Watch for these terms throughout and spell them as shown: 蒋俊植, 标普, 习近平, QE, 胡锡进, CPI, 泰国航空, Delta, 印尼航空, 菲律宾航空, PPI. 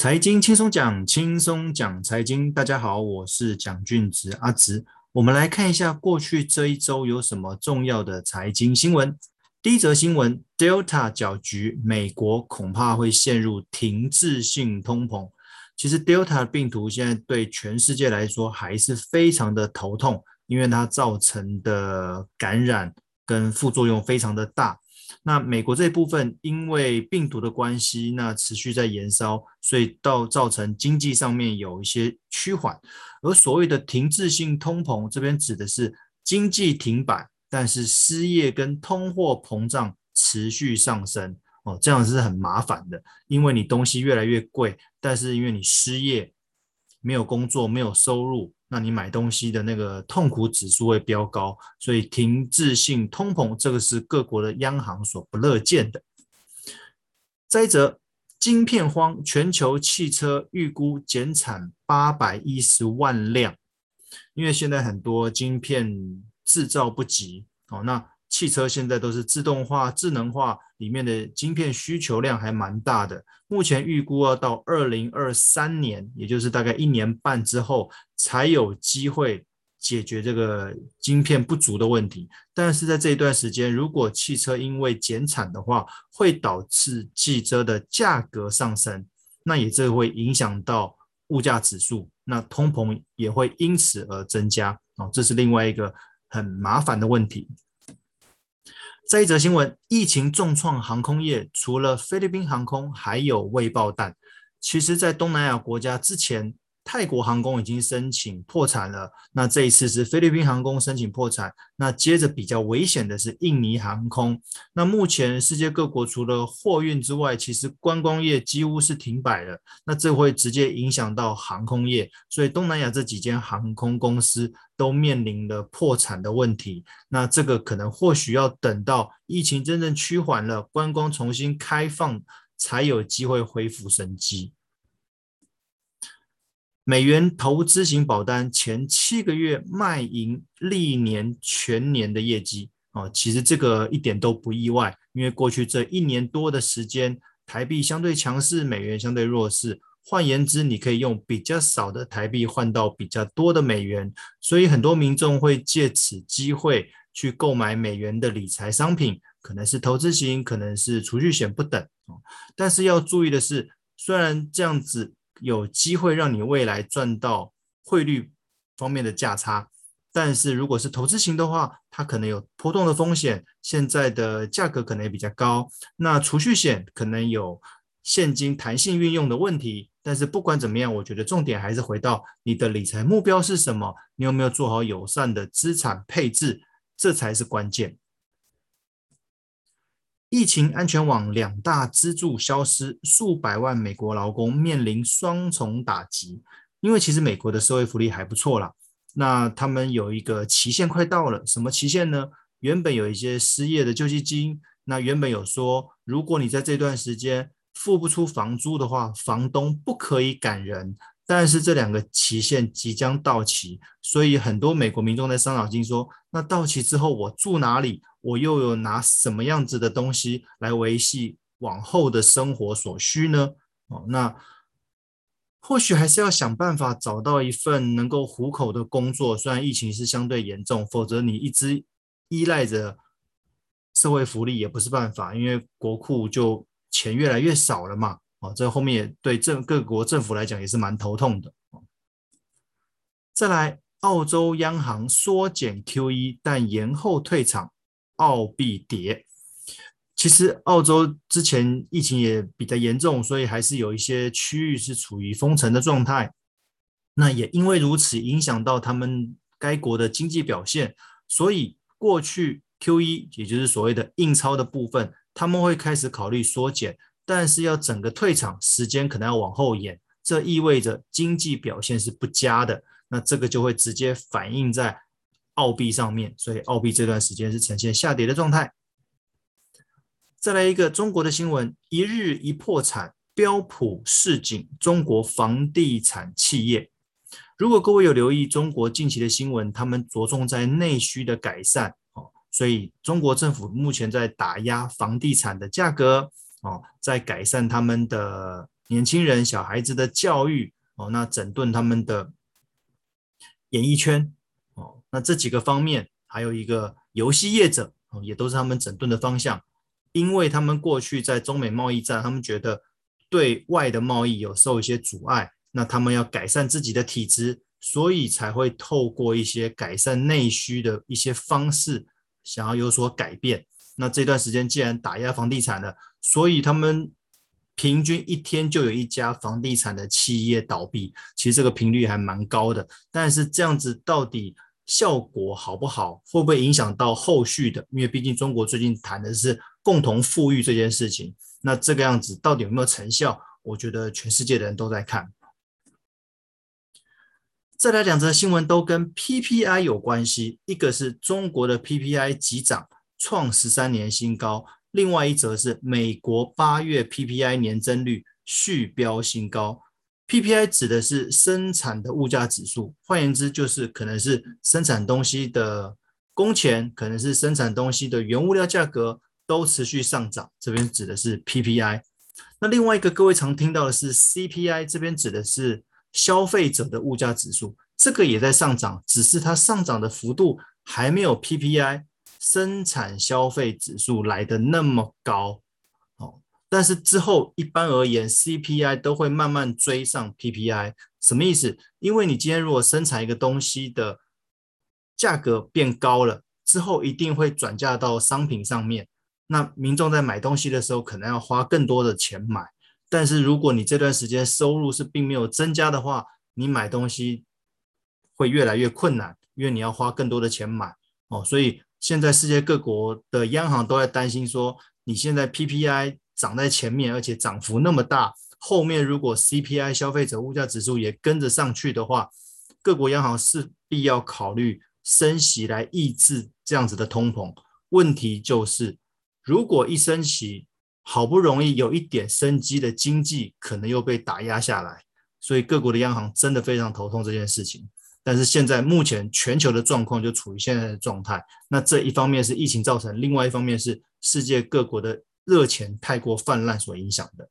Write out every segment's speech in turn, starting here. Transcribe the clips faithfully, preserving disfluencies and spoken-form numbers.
财经轻松讲，轻松讲财经。大家好，我是蒋俊植阿植。我们来看一下过去这一周有什么重要的财经新闻。第一则新闻 ，Delta 搅局，美国恐怕会陷入停滞性通膨。其实 Delta 病毒现在对全世界来说还是非常的头痛，因为它造成的感染跟副作用非常的大。那美国这部分因为病毒的关系，那持续在延烧，所以到造成经济上面有一些趋缓。而所谓的停滞性通膨，这边指的是经济停摆，但是失业跟通货膨胀持续上升，哦，这样是很麻烦的，因为你东西越来越贵，但是因为你失业，没有工作，没有收入，那你买东西的那个痛苦指数会飙高，所以停滞性通膨这个是各国的央行所不乐见的。再者，晶片荒，全球汽车预估减产八百一十万辆，因为现在很多晶片制造不及，哦，那汽车现在都是自动化、智能化，里面的晶片需求量还蛮大的。目前预估要到二零二三年，也就是大概一年半之后，才有机会解决这个晶片不足的问题。但是在这一段时间，如果汽车因为减产的话，会导致汽车的价格上升，那也这会影响到物价指数，那通膨也会因此而增加，哦，这是另外一个很麻烦的问题。再一则新闻，疫情重创航空业，除了菲律宾航空还有未爆弹。其实在东南亚国家之前，泰国航空已经申请破产了，那这一次是菲律宾航空申请破产，那接着比较危险的是印尼航空。那目前世界各国除了货运之外，其实观光业几乎是停摆了，那这会直接影响到航空业，所以东南亚这几间航空公司都面临了破产的问题。那这个可能或许要等到疫情真正趋缓了，观光重新开放，才有机会恢复生机。美元投资型保单前七个月卖赢历年全年的业绩，哦，其实这个一点都不意外，因为过去这一年多的时间，台币相对强势，美元相对弱势，换言之，你可以用比较少的台币换到比较多的美元，所以很多民众会借此机会去购买美元的理财商品，可能是投资型，可能是储蓄险不等，哦，但是要注意的是，虽然这样子有机会让你未来赚到汇率方面的价差，但是如果是投资型的话，它可能有波动的风险，现在的价格可能也比较高，那储蓄险可能有现金弹性运用的问题。但是不管怎么样，我觉得重点还是回到你的理财目标是什么，你有没有做好友善的资产配置，这才是关键。疫情安全网两大支柱消失，数百万美国劳工面临双重打击。因为其实美国的社会福利还不错啦，那他们有一个期限快到了，什么期限呢？原本有一些失业的救济金，那原本有说，如果你在这段时间付不出房租的话，房东不可以赶人，但是这两个期限即将到期，所以很多美国民众在伤脑筋说，那到期之后我住哪里？我又有拿什么样子的东西来维系往后的生活所需呢？哦，那或许还是要想办法找到一份能够糊口的工作，虽然疫情是相对严重，否则你一直依赖着社会福利也不是办法，因为国库就钱越来越少了嘛，哦，这后面也对政各国政府来讲也是蛮头痛的。哦，再来，澳洲央行缩减 Q E， 但延后退场，澳币跌。其实澳洲之前疫情也比较严重，所以还是有一些区域是处于封城的状态，那也因为如此影响到他们该国的经济表现，所以过去 Q E 也就是所谓的印钞的部分，他们会开始考虑缩减，但是要整个退场时间可能要往后延，这意味着经济表现是不佳的，那这个就会直接反映在澳币上面，所以澳币这段时间是呈现下跌的状态。再来一个中国的新闻，一日一破产，标普示警中国房地产企业。如果各位有留意中国近期的新闻，他们着重在内需的改善，所以中国政府目前在打压房地产的价格，在改善他们的年轻人小孩子的教育、哦、那整顿他们的演艺圈、哦、那这几个方面，还有一个游戏业者、哦、也都是他们整顿的方向。因为他们过去在中美贸易战，他们觉得对外的贸易有受一些阻碍，那他们要改善自己的体质，所以才会透过一些改善内需的一些方式想要有所改变。那这段时间既然打压房地产了，所以他们平均一天就有一家房地产的企业倒闭，其实这个频率还蛮高的。但是这样子到底效果好不好，会不会影响到后续的，因为毕竟中国最近谈的是共同富裕这件事情，那这个样子到底有没有成效，我觉得全世界的人都在看。再来两则新闻都跟 P P I 有关系，一个是中国的 P P I 急涨创十三年新高，另外一则是美国八月 P P I 年增率续飙新高。P P I 指的是生产的物价指数，换言之就是可能是生产东西的工钱，可能是生产东西的原物料价格都持续上涨，这边指的是 P P I。 那另外一个各位常听到的是 C P I， 这边指的是消费者的物价指数，这个也在上涨，只是它上涨的幅度还没有 P P I 生产消费指数来的那么高，但是之后一般而言 C P I 都会慢慢追上 P P I。 什么意思？因为你今天如果生产一个东西的价格变高了之后，一定会转嫁到商品上面，那民众在买东西的时候可能要花更多的钱买，但是如果你这段时间收入是并没有增加的话，你买东西会越来越困难，因为你要花更多的钱买、哦、所以现在世界各国的央行都在担心说，你现在 P P I涨在前面，而且涨幅那么大，后面如果 C P I 消费者物价指数也跟着上去的话，各国央行势必要考虑升息来抑制这样子的通膨。问题就是如果一升息，好不容易有一点生机的经济可能又被打压下来，所以各国的央行真的非常头痛这件事情。但是现在目前全球的状况就处于现在的状态，那这一方面是疫情造成，另外一方面是世界各国的热钱太过泛滥所影响的。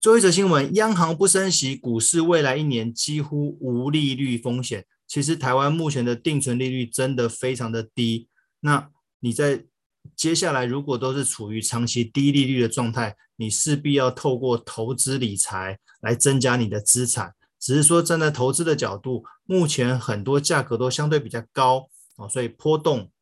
最后一则新闻，央行不升息，股市未来一年几乎无利率风险。其实台湾目前的定存利率真的非常的低，那你在接下来如果都是处于长期低利率的状态，你势必要透过投资理财来增加你的资产。只是说站在投资的角度，目前很多价格都相对比较高，所以波动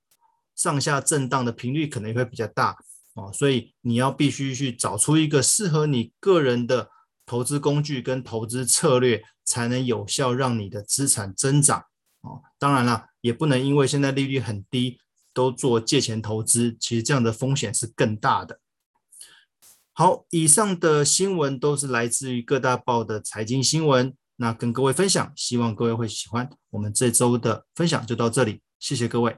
上下震荡的频率可能会比较大、哦、所以你要必须去找出一个适合你个人的投资工具跟投资策略，才能有效让你的资产增长、哦、当然啦，也不能因为现在利率很低都做借钱投资，其实这样的风险是更大的。好，以上的新闻都是来自于各大报的财经新闻，那跟各位分享，希望各位会喜欢。我们这周的分享就到这里，谢谢各位。